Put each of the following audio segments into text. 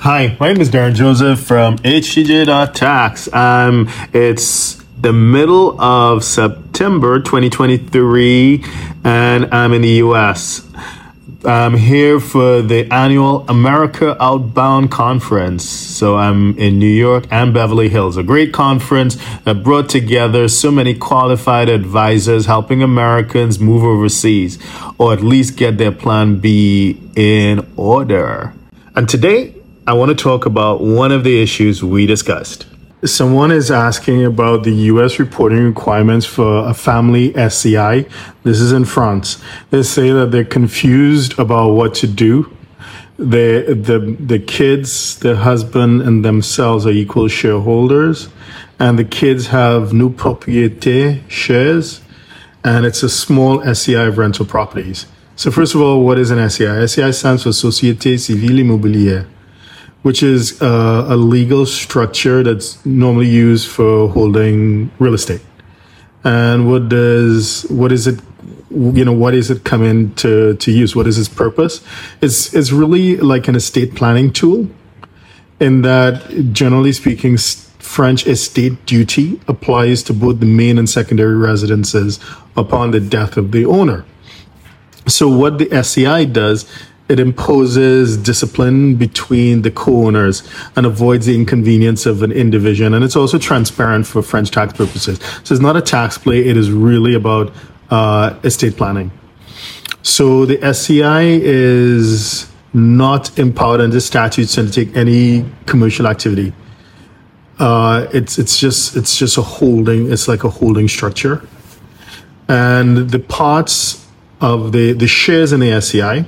Hi, my name is Darren Joseph from HCJ.Tax. It's the middle of September 2023, and I'm in the U.S. I'm here for the annual America Outbound Conference. So I'm in New York and Beverly Hills. A great conference that brought together so many qualified advisors helping Americans move overseas or at least get their plan B in order. And today, I want to talk about one of the issues we discussed. Someone is asking about the U.S. reporting requirements for a family SCI. This is in France. They say that they're confused about what to do. The kids, the husband and themselves are equal shareholders, and the kids have new propriété shares, and it's a small SCI of rental properties. So first of all, what is an SCI? SCI stands for Société Civile Immobilière, which is a legal structure that's normally used for holding real estate. And what is it coming to use? What is its purpose? It's really like an estate planning tool, in that, generally speaking, French estate duty applies to both the main and secondary residences upon the death of the owner. So what the SCI does, it imposes discipline between the co-owners and avoids the inconvenience of an indivision. And it's also transparent for French tax purposes. So it's not a tax play. It is really about estate planning. So the SCI is not empowered under statutes to undertake any commercial activity. It's just a holding. It's like a holding structure. And the parts of the shares in the SCI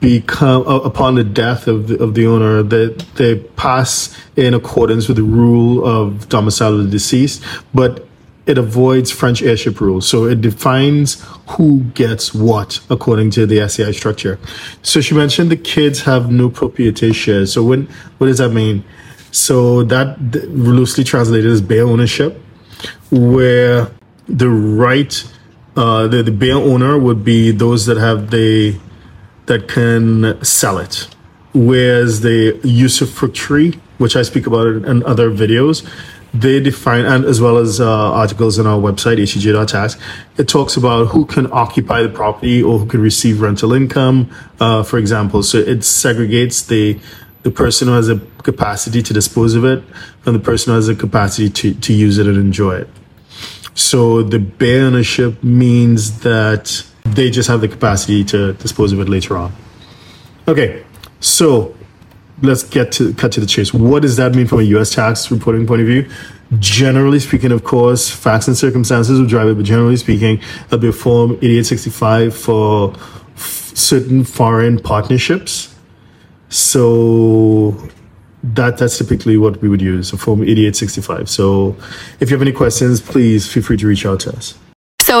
become, upon the death of the owner, that they pass in accordance with the rule of domicile of the deceased, but it avoids French heirship rules. So it defines who gets what according to the SCI structure. So she mentioned the kids have no propriété shares. So what does that mean? So that loosely translated is bare ownership, where the right, the bare owner would be those that have that can sell it. Whereas the usufructuary, which I speak about in other videos, they define, and as well as articles on our website, HCJ.Tax, it talks about who can occupy the property or who can receive rental income, for example. So it segregates the person who has a capacity to dispose of it from the person who has a capacity to use it and enjoy it. So the bare ownership means that they just have the capacity to dispose of it later on. Okay, so let's cut to the chase. What does that mean from a U.S. tax reporting point of view? Generally speaking, of course, facts and circumstances will drive it, but generally speaking, that'll be a form 8865 for certain foreign partnerships. So that's typically what we would use, a form 8865. So if you have any questions, please feel free to reach out to us. So